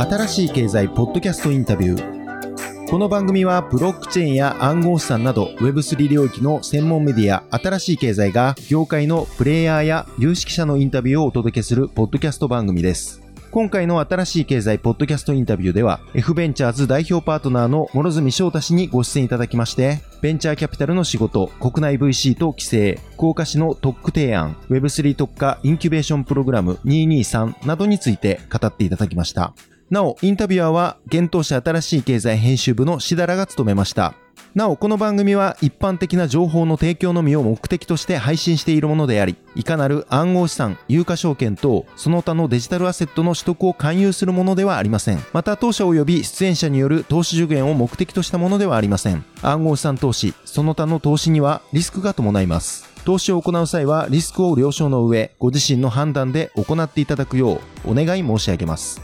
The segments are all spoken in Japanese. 新しい経済ポッドキャストインタビュー。この番組はブロックチェーンや暗号資産など web3 領域の専門メディア新しい経済が業界のプレイヤーや有識者のインタビューをお届けするポッドキャスト番組です。今回の新しい経済ポッドキャストインタビューでは FVentures 代表パートナーの諸角翔太氏にご出演いただきまして、ベンチャーキャピタルの仕事、国内 VC と規制、福岡市の特区提案、 Web3 特化インキュベーションプログラム223などについて語っていただきました。なおインタビュアーは現当社新しい経済編集部のしだらが務めました。なおこの番組は一般的な情報の提供のみを目的として配信しているものであり、いかなる暗号資産、有価証券等その他のデジタルアセットの取得を勧誘するものではありません。また当社及び出演者による投資助言を目的としたものではありません。暗号資産投資、その他の投資にはリスクが伴います。投資を行う際はリスクを了承の上、ご自身の判断で行っていただくようお願い申し上げます。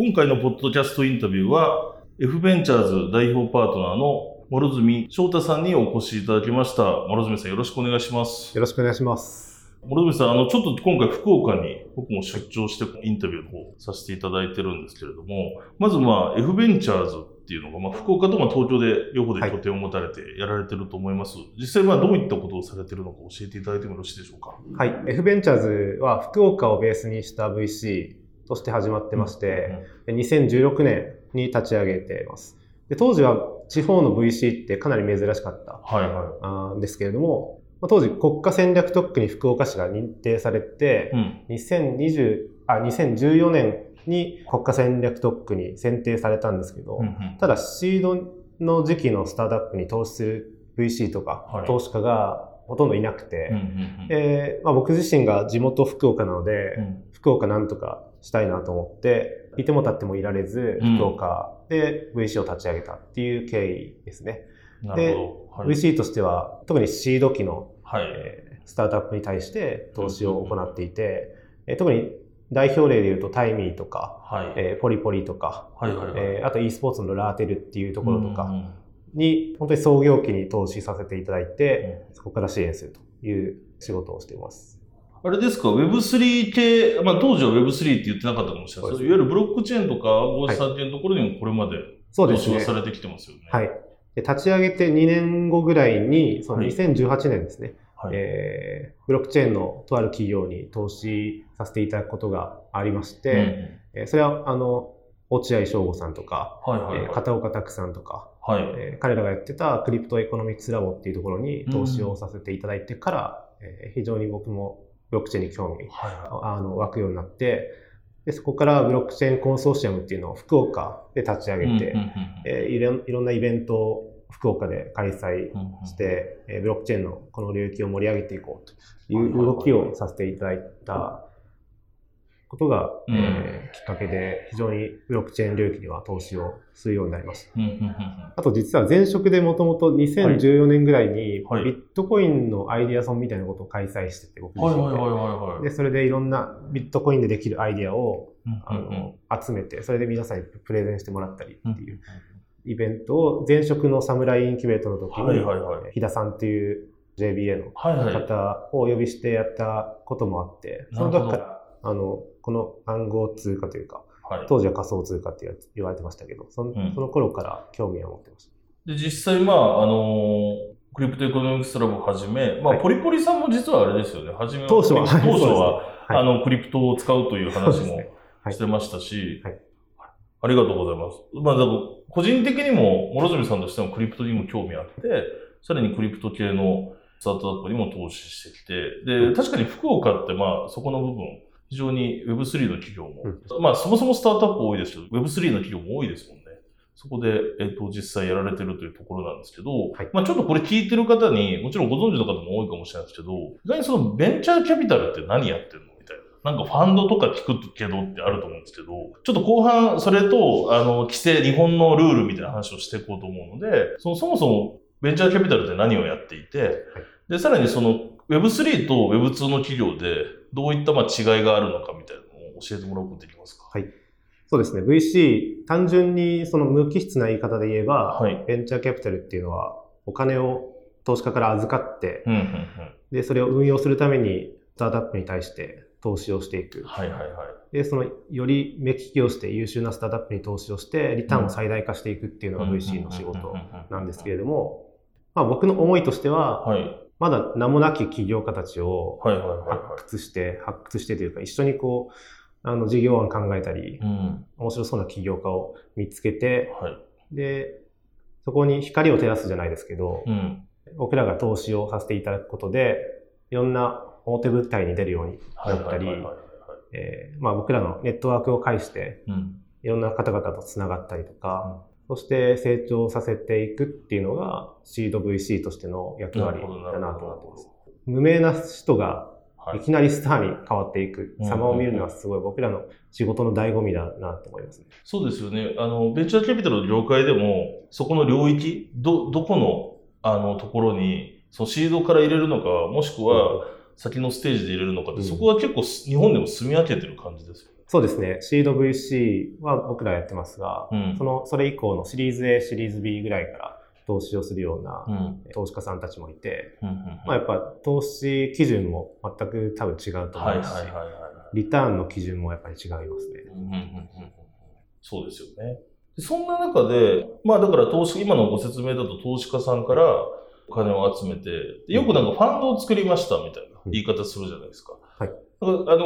今回のポッドキャストインタビューはFVentures 代表パートナーの諸角翔太さんにお越しいただきました。諸角さん、よろしくお願いします。よろしくお願いします。諸角さん、ちょっと今回福岡に僕も出張してインタビューの方させていただいてるんですけれども、まずFVentures っていうのが福岡と東京で両方で拠点を持たれてやられてると思います。はい、実際どういったことをされてるのか教えていただいてもよろしいでしょうか。はい、FVentures は福岡をベースにした VC として始まってまして、2016年に立ち上げています。で当時は地方の VC ってかなり珍しかった、んですけれども、当時国家戦略特区に福岡市が認定されて、2014年に国家戦略特区に選定されたんですけど、ただシードの時期のスタートアップに投資する VC とか、投資家がほとんどいなくて、僕自身が地元福岡なので、福岡なんとかしたいなと思っていても立ってもいられず、福岡で VC を立ち上げたっていう経緯ですね。で、VC としては特にシード期の、スタートアップに対して投資を行っていて、特に代表例でいうとタイミーとか、ポリポリとか、あと e スポーツのラーテルっていうところとかに、本当に創業期に投資させていただいて、そこから支援するという仕事をしています。あれですか、Web3 系、当時は Web3 って言ってなかったかもしれないですけど、いわゆるブロックチェーンとか暗号資産っていうところにもこれまで投資はされてきてますよね。で立ち上げて2年後ぐらいに、その2018年ですね、ブロックチェーンのとある企業に投資させていただくことがありまして、それは落合翔吾さんとか、片岡拓さんとか、彼らがやってたクリプトエコノミクスラボっていうところに投資をさせていただいてから、非常に僕もブロックチェーンに興味湧くようになって、でそこからブロックチェーンコンソーシアムっていうのを福岡で立ち上げて、いろんなイベントを福岡で開催して、ブロックチェーンのこの領域を盛り上げていこうという動きをさせていただいたことが、きっかけで非常にブロックチェーン領域には投資をするようになりました。あと実は前職でもともと2014年ぐらいにビットコインのアイディアソンみたいなことを開催してて、僕自身でそれでいろんなビットコインでできるアイディアを集めて、それで皆さんにプレゼンしてもらったりっていうイベントを前職のサムライインキュベートの時に日田さんっていう JBA の方をお呼びしてやったこともあって、その時からこの暗号通貨というか、当時は仮想通貨って言われてましたけど、その頃から興味を持ってました。で実際クリプトエコノミクスラボをはじめ、ポリポリさんも実はあれですよね、当初はクリプトを使うという話もしてましたし、ありがとうございます。だから個人的にも諸角さんとしてもクリプトにも興味あって、さらにクリプト系のスタートアップにも投資してきて、で確かに福岡ってそこの部分非常に Web3 の企業も、そもそもスタートアップ多いですけど、Web3 の企業も多いですもんね。そこで、実際やられてるというところなんですけど、ちょっとこれ聞いてる方に、もちろんご存知の方も多いかもしれないですけど、意外にそのベンチャーキャピタルって何やってるのみたいな。ファンドとか聞くけどってあると思うんですけど、ちょっと後半、それと、規制、日本のルールみたいな話をしていこうと思うので、そもそもベンチャーキャピタルって何をやっていて、で、さらにWeb3 と Web2 の企業でどういった違いがあるのかみたいなのを教えてもらうことできますか。そうですね。VC、単純にその無機質な言い方で言えば、ベンチャーキャピタルっていうのはお金を投資家から預かって、でそれを運用するためにスタートアップに対して投資をしていく。でそのより目利きをして優秀なスタートアップに投資をしてリターンを最大化していくっていうのが VC の仕事なんですけれども、まあ、僕の思いとしては、はい、まだ名もなき起業家たちを発掘してというか一緒にこう事業案考えたり、うん、面白そうな起業家を見つけて、はい、でそこに光を照らすじゃないですけど、うん、僕らが投資をさせていただくことでいろんな表舞台に出るようになったり、僕らのネットワークを介して、うん、いろんな方々とつながったりとか、うん、そして成長させていくっていうのがシード VC としての役割だなと思ってます。無名な人がいきなりスターに変わっていく様を見るのはすごい僕らの仕事の醍醐味だなと思いますね。そうですよね。ベンチャーキャピタルの業界でもそこの領域 どこのところにそのシードから入れるのかもしくは先のステージで入れるのかって、うん、そこは結構日本でも住み分けてる感じですよね。そうですね。シード VC は僕らやってますが、うん、それ以降のシリーズ A シリーズ B ぐらいから投資をするような投資家さんたちもいて、うんうんうん、まあ、やっぱ投資基準も全く多分違うと思いますし、リターンの基準もやっぱり違いますね、うんうんうん、そうですよね。そんな中で、まあだから今のご説明だと投資家さんからお金を集めて、よくなんかファンドを作りましたみたいな言い方するじゃないですか。はい。だから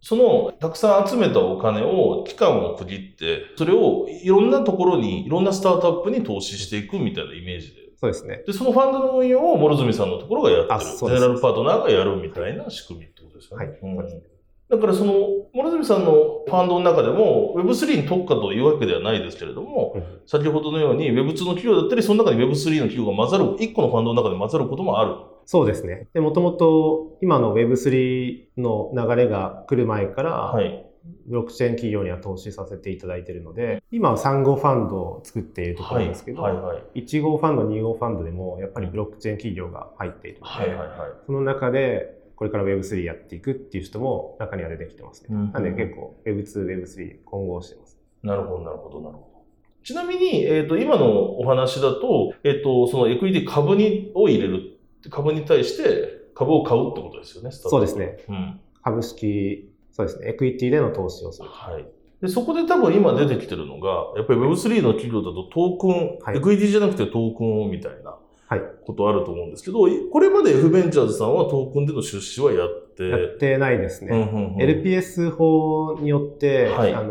そのたくさん集めたお金を期間を区切ってそれをいろんなところにいろんなスタートアップに投資していくみたいなイメージで。そうですね。でそのファンドの運用を諸角さんのところがやってる、ゼネラルパートナーがやるみたいな仕組みってことですよね。はい、うん、そうです。だからその諸角さんのファンドの中でも Web3 に特化というわけではないですけれども、うん、先ほどのように Web2 の企業だったりその中に Web3 の企業が混ざる、一個のファンドの中で混ざることもある。そうですね。で、もともと今の Web3 の流れが来る前から、はい、ブロックチェーン企業には投資させていただいているので、今は3号ファンドを作っているところなんですけど、はいはいはい、1号ファンド、2号ファンドでもやっぱりブロックチェーン企業が入っているので、はいはいはい、その中でこれから Web3 やっていくっていう人も中には出てきてますね。うん、なので結構 Web2、Web3 混合してます。なるほど、なるほど、なるほど。ちなみに、今のお話だと、そのエクイティ株を入れる、株に対して株を買うってことですよね。そうですね、うん、株式、そうですね、エクイティでの投資をする、はい、でそこで多分今出てきてるのがやっぱり Web3 の企業だとトークン、はい、エクイティじゃなくてトークンをみたいなことあると思うんですけど、はい、これまで FVentures さんはトークンでの出資はやってないですね、うんうんうん、LPS 法によって、はい、暗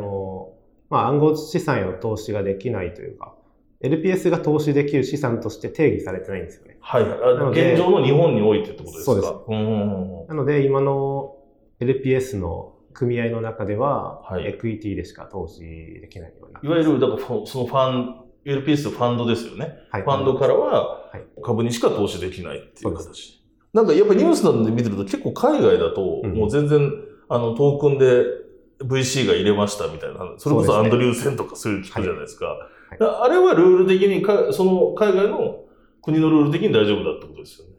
号資産への投資ができないというかLPS が投資できる資産として定義されてないんですよね。はい。現状の日本においてってことですか？そうです。うん。なので、今の LPS の組合の中では、はい、エクイティでしか投資できないような。いわゆる、だからそのLPS ファンドですよね。はい、ファンドからは株にしか投資できないっていう形。はい、なんかやっぱりニュースなどで見てると結構海外だと、もう全然、うん、トークンで、VC が入れましたみたいな、それこそアンドリューセンとかそういう聞くじゃないですか。はいはい、あれはルール的にその海外の国のルール的に大丈夫だってことですよね。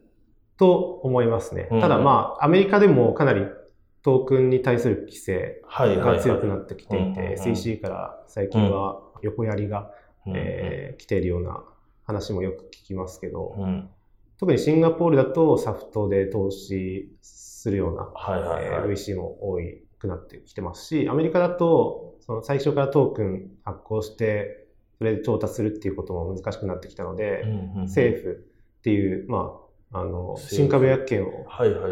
と思いますね。うん、ただまあアメリカでもかなりトークンに対する規制が強くなってきていて、SEC から最近は横やりが、来ているような話もよく聞きますけど、うん、特にシンガポールだとサフトで投資するような、はいはいはい、VC も多い。なってきてますし、アメリカだとその最初からトークン発行してそれで調達するっていうことも難しくなってきたので、うんうん、政府っていう、まあ、新株約権を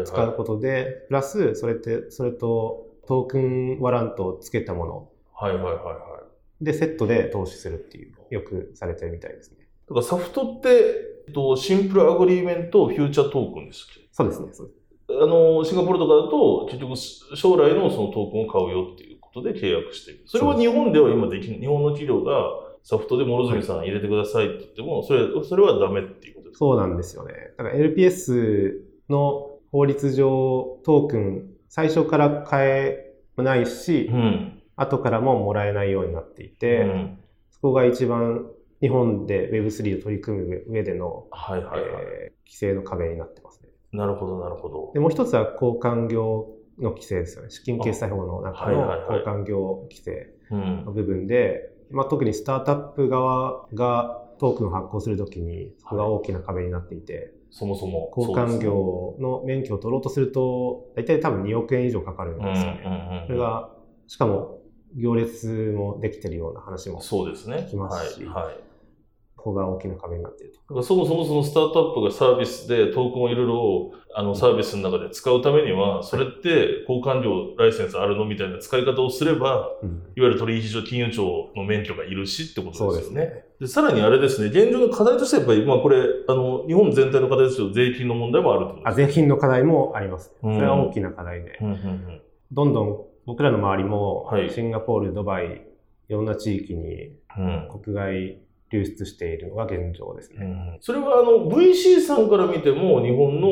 使うことで、はいはいはい、プラスそれとトークンワラントをつけたもの、はいはいはいはい、でセットで投資するっていうよくされてるみたいですね。だからサフトって、シンプルアグリーメントフューチャートークンですっけ？そうですね。そうです。シンガポールとかだと結局将来のそのトークンを買うよっていうことで契約していく。それは日本では今できない。日本の企業がサフトで諸角さん入れてくださいって言ってもそれはダメっていうことです。そうなんですよね。だから LPS の法律上トークン最初から買えないし、うん、後からももらえないようになっていて、うん、そこが一番日本で Web3 を取り組む上での、はいはいはい、規制の壁になってますね。なるほど、なるほど。でもう一つは交換業の規制ですよね。資金決済法の中の交換業規制の部分で、はいはいはい、まあ、特にスタートアップ側がトークンを発行するときにそこが大きな壁になっていて、はい、そもそも交換業の免許を取ろうとすると大体多分2億円以上かかるんですよね。それがしかも行列もできてるような話も聞きますし、そうですね、はいはい、ここが大きな壁になっていると。そもそもスタートアップがサービスでトークンをいろいろサービスの中で使うためには、うん、それって交換料ライセンスあるのみたいな使い方をすれば、うん、いわゆる取引所金融庁の免許がいるしってことですよね。そうですね。でさらにあれですね、現状の課題としてはやっぱり、まあ、これ日本全体の課題ですけど税金の問題もあるとです。税金の課題もあります、ね、それは大きな課題で、うんうんうんうん、どんどん僕らの周りも、はい、シンガポール、ドバイ、いろんな地域に国外流出しているのが現状ですね。うん、それはVC さんから見ても日本の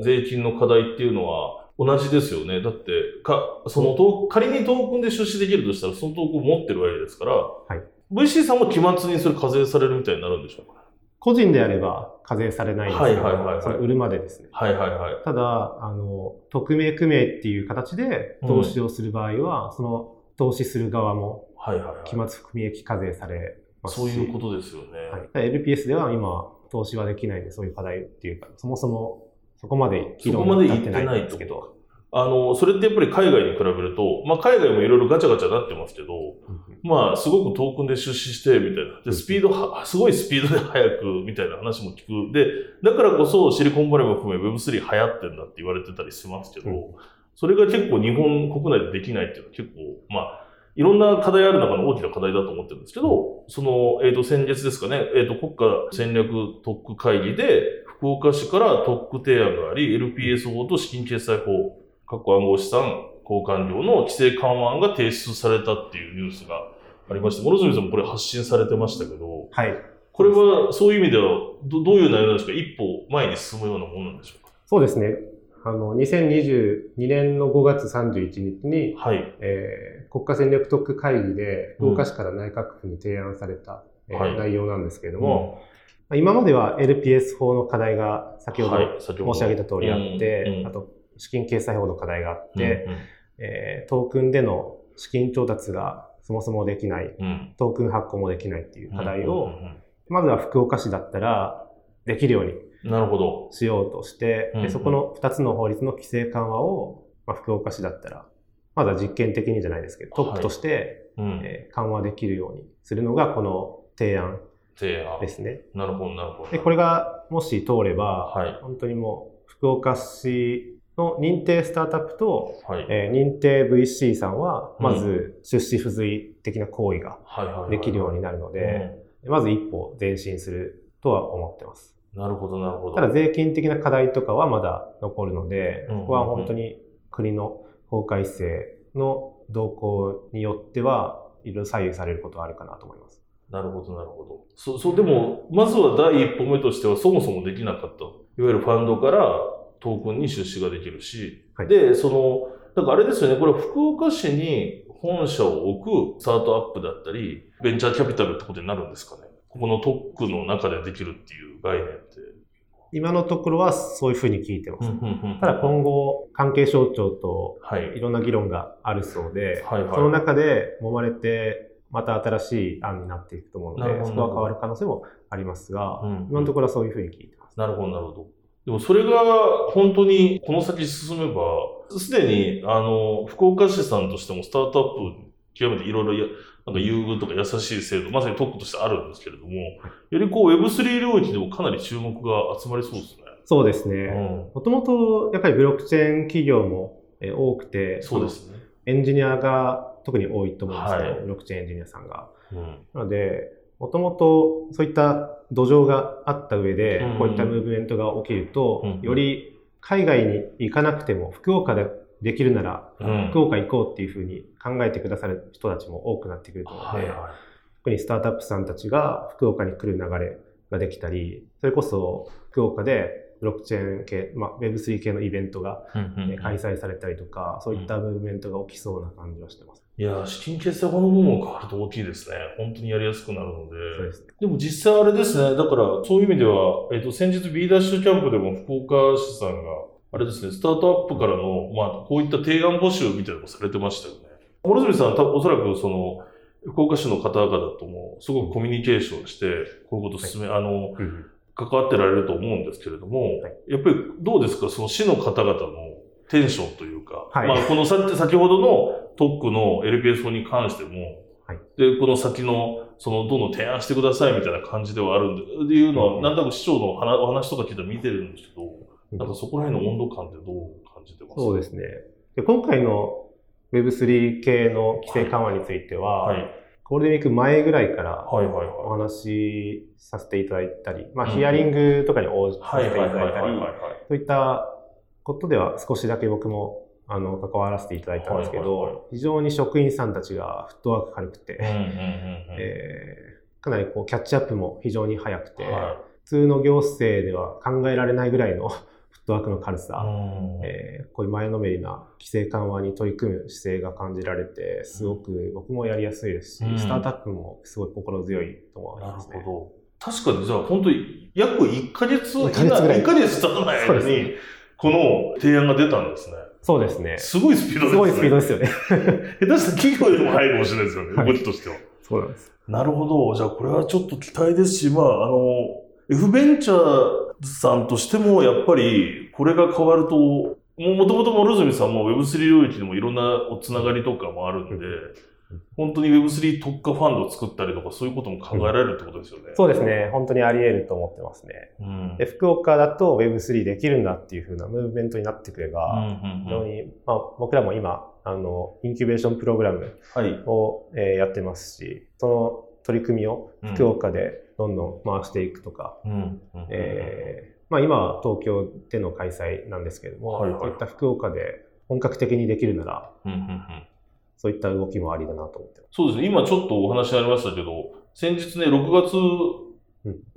税金の課題っていうのは同じですよね。だって仮にトークンで出資できるとしたらそのトークン持ってるわけですから、はい、VC さんも期末にそれ課税されるみたいになるんでしょうか。個人であれば課税されないんですけど、はいはいはいはい、それ売るまでですね、はいはいはい、ただ匿名組合っていう形で投資をする場合は、うん、その投資する側も期末含み益課税されますし、そういうことですよね、はい、LPS では今投資はできないんで、そういう課題っていうかそもそもそこまで議論になってないんですけど、それってやっぱり海外に比べると、まあ、海外もいろいろガチャガチャになってますけど、まあ、すごくトークンで出資してみたいなですごいスピードで速くみたいな話も聞くで、だからこそシリコンバレーも含め Web3 流行ってんだって言われてたりしますけど、それが結構日本国内でできないっていうのは結構、まあ、いろんな課題ある中の大きな課題だと思ってるんですけど、その、先月ですかね、国家戦略特区会議で福岡市から特区提案があり、LPS 法と資金決済法各暗号資産交換料の規制緩和案が提出されたっていうニュースがありまして、諸角さんもこれ発信されてましたけど、はい、これはそういう意味ではどういう内容なんですか。一歩前に進むようなものなんでしょうか。そうですね。2022年の5月31日に、はい、国家戦略特区会議で福岡市から内閣府に提案された、はい、内容なんですけれども、うん、今までは LPS 法の課題が先ほど申し上げた通りあって、はい、あと資金決済法の課題があって、うんうん、トークンでの資金調達がそもそもできない、うん、トークン発行もできないっていう課題を、うんうんうん、まずは福岡市だったらできるようにしようとして、うんうん、でそこの2つの法律の規制緩和を、まあ、福岡市だったらまだ実験的にじゃないですけどトップとして、はい、緩和できるようにするのがこの提案ですね。なるほどなるほど。でこれがもし通れば、はい、本当にもう福岡市の認定スタートアップと、はい、認定 VC さんはまず出資不随的な行為ができるようになるので、まず一歩前進するとは思ってます。なるほどなるほど。ただ税金的な課題とかはまだ残るので、ここは本当に国の法改正の動向によってはいろいろ左右されることはあるかなと思います。なるほどなるほど。でもまずは第一歩目としてはそもそもできなかった、いわゆるファンドからトークンに出資ができるし、はい、でなんかあれですよね、これ福岡市に本社を置くスタートアップだったりベンチャーキャピタルってことになるんですかね。ここの特区の中でできるっていう概念って今のところはそういうふうに聞いてます、うんうんうん、ただ今後関係省庁といろんな議論があるそうで、はいはいはい、その中で揉まれてまた新しい案になっていくと思うので、そこは変わる可能性もありますが、うんうん、今のところはそういうふうに聞いてます。なるほどなるほど。でもそれが本当にこの先進めば、すでに福岡市さんとしてもスタートアップ極めていろいろなんか優遇とか優しい制度、まさに特区としてあるんですけれども、よりこう Web3 領域でもかなり注目が集まりそうですね。そうですね。もともとやっぱりブロックチェーン企業も多くて、そうですね。エンジニアが特に多いと思うんですけど、はい、ブロックチェーンエンジニアさんが。うん、なので、もともとそういった土壌があった上で、こういったムーブメントが起きると、うんうん、より海外に行かなくても福岡でできるなら、うん、福岡行こうっていうふうに考えてくださる人たちも多くなってくると思うので、はいはい、特にスタートアップさんたちが福岡に来る流れができたり、それこそ福岡でブロックチェーン系、まあ、Web3 系のイベントが、開催されたりとか、そういったムーブメントが起きそうな感じはしてます。いやー、資金決済法の部分が変わると大きいですね。本当にやりやすくなるので。そうですね。でも実際あれですね、だからそういう意味では、先日 B ダッシュキャンプでも福岡市さんが、あれですね、スタートアップからの、まあ、こういった提案募集みたいなのもされてましたよね。諸角さんはおそらく福岡市の方々ともすごくコミュニケーションして、こういうことを進め、はい、関わってられると思うんですけれども、はい、やっぱりどうですか、その市の方々のテンションというか、はい、まあ、先ほどの特区の LPSO に関しても、はい、でこの先のそのどんどん提案してくださいみたいな感じではあるんでっていうのは、なんとなく市長のお話とか聞いたら見てるんですけど、なんかそこら辺の温度感ってどう感じてますか？そうですね。で今回の Web3 系の規制緩和については、はいはい、ゴールデンウィーク前ぐらいからお話しさせていただいたり、まあヒアリングとかに応じてさせていただいたり、そういったことでは少しだけ僕も関わらせていただいたんですけど、はいはいはい、非常に職員さんたちがフットワーク軽くて、かなりこうキャッチアップも非常に早くて、はい、普通の行政では考えられないぐらいのフットワークの軽さ、こういう前のめりな規制緩和に取り組む姿勢が感じられて、すごく僕もやりやすいですし、スタートアップもすごい心強いと思いますね。なるほど。確かにじゃあ本当に約1ヶ月、1ヶ月経たない間にこの提案が出たんですね。そうですね。すごいスピードですね。すごいスピードですよね。下手したら企業でも入るかもしれないですよね、動きとしては。そうなんです。なるほど。じゃあこれはちょっと期待ですし、まあ、FVentures さんとしてもやっぱりこれが変わると、もともと両角さんも Web3 領域でもいろんなおつながりとかもあるんで、本当に Web3 特化ファンドを作ったりとかそういうことも考えられるってことですよね。そうですね。本当にあり得ると思ってますね。うん、で福岡だと Web3 できるんだっていう風なムーブメントになってくれば、非常に、まあ、僕らも今インキュベーションプログラムを、やってますし、その取り組みを福岡でどんどん回していくとか、まあ、今は東京での開催なんですけども、そういった福岡で本格的にできるなら、そういった動きもありだなと思ってます。そうですね。今ちょっとお話ありましたけど、先日ね、6月、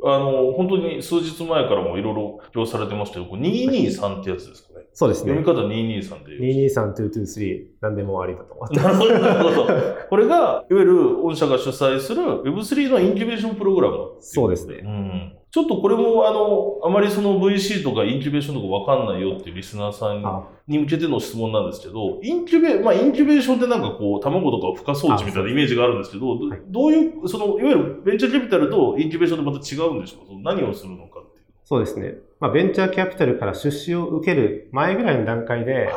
本当に数日前からもいろいろ発表されてましたけど、223ってやつですかね。そうですね。読み方223で言う。223、223、何でもありだと思ってます。なるほど。これが、いわゆる御社が主催する Web3 のインキュベーションプログラム。そうですね。ちょっとこれもあまりその VC とかインキュベーションとかわかんないよっていうリスナーさんに向けての質問なんですけど、インキュベーションってなんかこう卵とかを孵化装置みたいなイメージがあるんですけど、どういう、そのいわゆるベンチャーキャピタルとインキュベーションってまた違うんでしょうか？その何をするのかっていう。そうですね。まあベンチャーキャピタルから出資を受ける前ぐらいの段階で、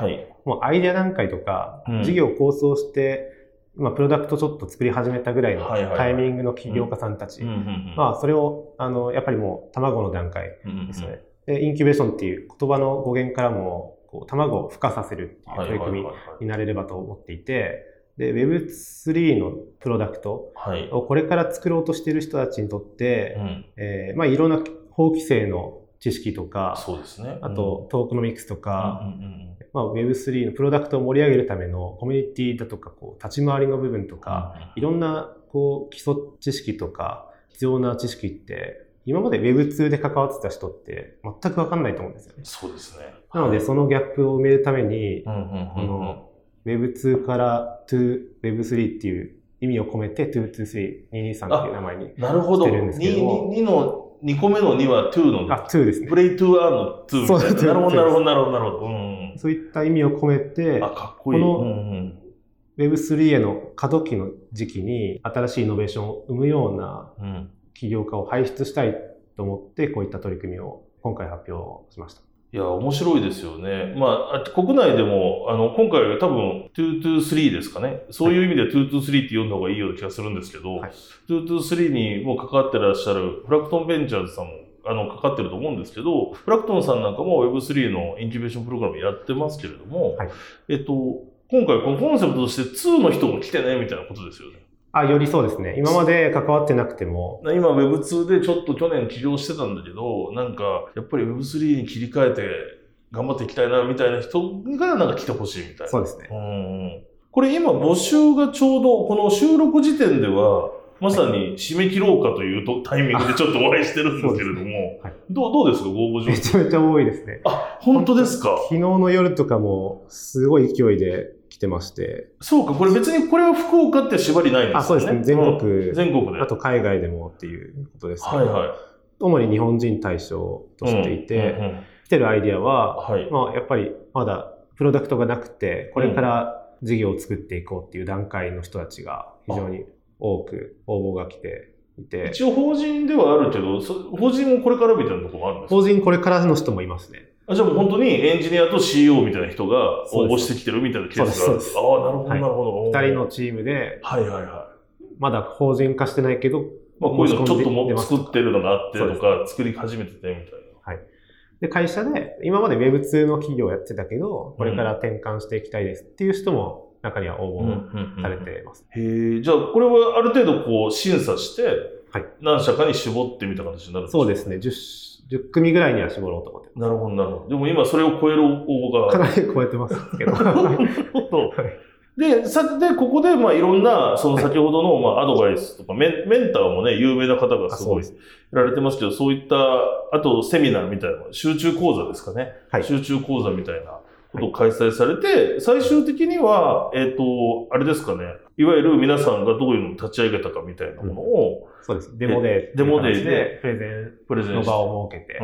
もうアイデア段階とか、事業を構想して、まあ、プロダクトちょっと作り始めたぐらいのタイミングの起業家さんたち。まあ、それを、やっぱりもう卵の段階ですよね。で、インキュベーションっていう言葉の語源からも、こう、卵を孵化させるっていう取り組みになれればと思っていて、で、Web3 のプロダクトをこれから作ろうとしている人たちにとって、まあ、いろんな法規制の知識とか、あとトークノミクスとか、まあ、Web3 のプロダクトを盛り上げるためのコミュニティだとか、こう立ち回りの部分とか、いろんなこう基礎知識とか必要な知識って、今まで Web2 で関わってた人って全く分かんないと思うんですよね。そうですね。なのでそのギャップを埋めるために、Web2 から to Web3 っていう意味を込めて 223、223っていう名前にしてるんですけども。なるほど。2個目の2は2の、2ですね。プレイ 2R の2みたいな。なるほど、なるほど、なるほど、なるほど。そういった意味を込めて、この Web3 への過渡期の時期に新しいイノベーションを生むような起業家を輩出したいと思って、こういった取り組みを今回発表しました。いや、面白いですよね。まあ、国内でも、今回は多分、223ですかね。そういう意味では223って読んだ方がいいような気がするんですけど、223にも関わってらっしゃる、フラクトンベンチャーズさんも、関わってると思うんですけど、フラクトンさんなんかも Web3 のインキュベーションプログラムやってますけれども、今回このコンセプトとして2の人も来てね、みたいなことですよね。あ、よりそうですね。今まで関わってなくても。今 Web2 でちょっと去年起業してたんだけど、なんかやっぱり Web3 に切り替えて頑張っていきたいなみたいな人がなんか来てほしいみたいな。そうですね。これ今募集がちょうどこの収録時点ではまさに締め切ろうかというとタイミングでちょっとお会いしてるんですけれども、どうですかご応募状況？めちゃめちゃ多いですね。あ、本当ですか？昨日の夜とかもすごい勢いで来てまして。そうか、これ別にこれは福岡って縛りないんですね。あ、そうですね。全国で。あと海外でもっていうことですね。主に日本人対象としていて、来てるアイデアは、まあやっぱりまだプロダクトがなくて、これから事業を作っていこうっていう段階の人たちが非常に多く応募が来ていて、一応法人ではあるけど、法人もこれからみたいなところもあるんですか？法人これからの人もいますね。じゃあもう本当にエンジニアと CEO みたいな人が応募してきてるみたいなケースがあるんです。ああ、なるほど、なるほど。はい、2人のチームで、はいはいはい。まだ法人化してないけど、まあこういうのちょっとも作ってるのがあってとか、作り始めててみたいな。はい。で、会社で、今まで Web2 の企業やってたけど、これから転換していきたいですっていう人も、中には応募されています。うんうんうんうん、へえ、じゃあこれはある程度こう審査して、何社かに絞ってみた形になるんですか？はい、そうですね。10組ぐらいには絞ろうと思ってます。なるほど、なるほど。でも今それを超える応募が。かなり超えてますけど。なるほど。はい、で、ここでまあいろんな、その先ほどのまあアドバイスとか、メンターもね、有名な方がすごいやられてますけど、そういった、あとセミナーみたいな、集中講座ですかね。はい、集中講座みたいな。ことを開催されて、最終的には、あれですかね、いわゆる皆さんがどういうのを立ち上げたかみたいなものを、うん、そうです。デモデーでプレゼンの場を設け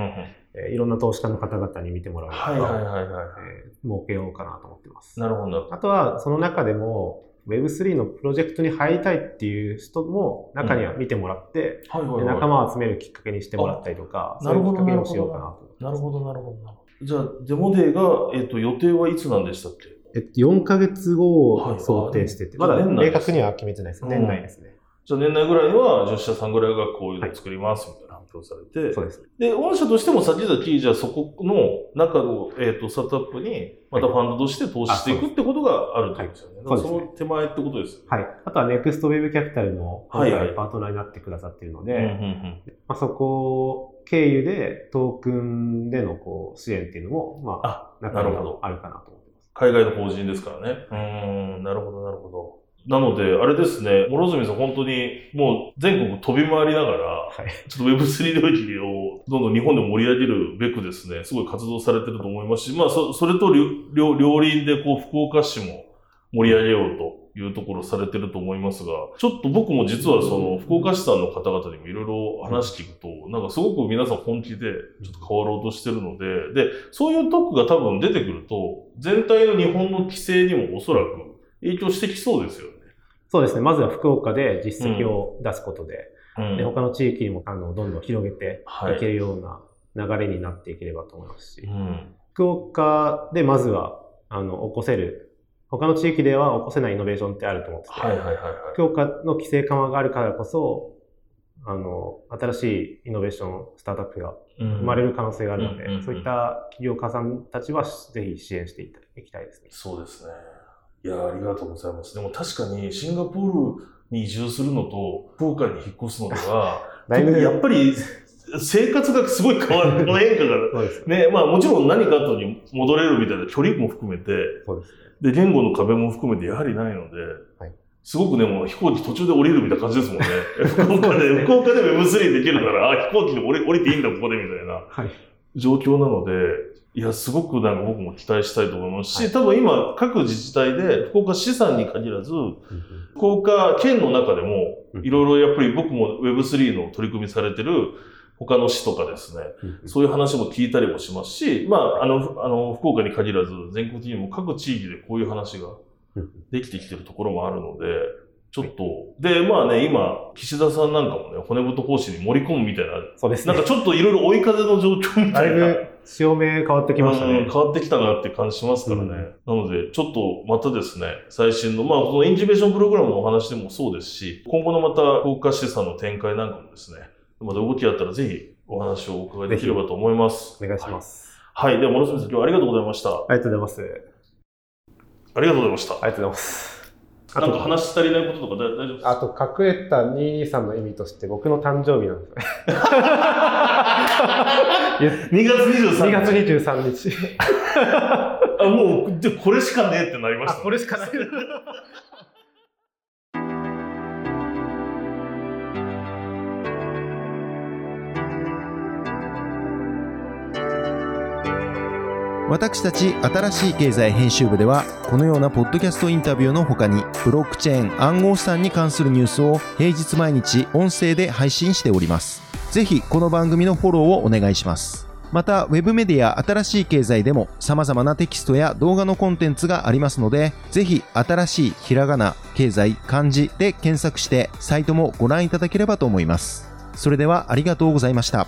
て、いろんな投資家の方々に見てもらうのを、設けようかなと思ってます。なるほど。あとは、その中でも、Web3 のプロジェクトに入りたいっていう人も中には見てもらって、仲間を集めるきっかけにしてもらったりとか、そういうきっかけをしようかなと思ってます。なるほど、なるほど、なるほど。じゃあ、デモデーが、予定はいつなんでしたっけ？4ヶ月後を想定してて、まだ明確には決めてないです。年内ですね。じゃあ、年内ぐらいには、10社さんぐらいがこういうのを作ります、みたいな発表されて、はい。そうです。で、御社としても先々、じゃあそこの中の、スタートアップに、またファンドとして投資していくってことがあるってことですよね。はい、その手前ってことですよね。はい。あとは、ネクストウェブキャピタルの、パートナーになってくださっているので、まあ、そこを、経由でトークンでのこう支援っていうのも、まあ、中にはあるかなと思ってます。海外の法人ですからね。なるほど、なるほど。なので、あれですね、諸角さん本当にもう全国飛び回りながら、ちょっと Web3 領域をどんどん日本で盛り上げるべくですね、すごい活動されてると思いますし、まあ、それと両輪でこう福岡市も盛り上げようと。いうところされてると思いますが、ちょっと僕も実はその福岡市さんの方々にもいろいろ話聞くと、なんかすごく皆さん本気でちょっと変わろうとしてるので、で、そういうトークが多分出てくると、全体の日本の規制にもおそらく影響してきそうですよね。そうですね。まずは福岡で実績を出すことで、で他の地域にもどんどん広げていけるような流れになっていければと思いますし、福岡でまずは起こせる他の地域では起こせないイノベーションってあると思ってて、福岡の規制緩和があるからこそ、新しいイノベーション、スタートアップが生まれる可能性があるので、そういった企業家さんたちはぜひ支援していきたいですね。そうですね。いや、ありがとうございます。でも確かにシンガポールに移住するのと、福岡に引っ越すのでは、やっぱり、生活がすごい変わる。この変化がね。まあもちろん何か後に戻れるみたいな距離も含めて、で、言語の壁も含めてやはりないので、すごくね、もう飛行機途中で降りるみたいな感じですもんね。福岡で Web3 できるなら、飛行機で降りていいんだ、ここでみたいな状況なので、いや、すごくなんか僕も期待したいと思いますし、多分今各自治体で福岡市産に限らず、福岡県の中でも、いろいろやっぱり僕も Web3 の取り組みされてる、他の市とかですね、そういう話も聞いたりもしますし、まあ、福岡に限らず、全国的にも各地域でこういう話ができてきてるところもあるので、ちょっと、で、まあね、今、岸田さんなんかもね、骨太方針に盛り込むみたいな、そうですね、なんかちょっといろいろ追い風の状況みたいな。だいぶ、潮目変わってきましたね。変わってきたなって感じしますからね。なので、ちょっとまたですね、最新の、まあ、このインジベーションプログラムのお話でもそうですし、今後のまた、福岡市さんの展開なんかもですね、まだ動きあったらぜひお話をお伺いできればと思います。お願いします。はい。では、諸角さん、今日はありがとうございました。ありがとうございます。ありがとうございました。ありがとうございます。なんか話し足りないこととか大丈夫ですか？あと、隠れた223の意味として僕の誕生日なんですよね。2月23日。あ、もう、で、これしかねえってなりました、ね。あ、これしかない。私たち新しい経済編集部ではこのようなポッドキャストインタビューの他にブロックチェーン暗号資産に関するニュースを平日毎日音声で配信しております。ぜひこの番組のフォローをお願いします。またウェブメディア新しい経済でも様々なテキストや動画のコンテンツがありますので、ぜひ新しいひらがな経済漢字で検索してサイトもご覧いただければと思います。それではありがとうございました。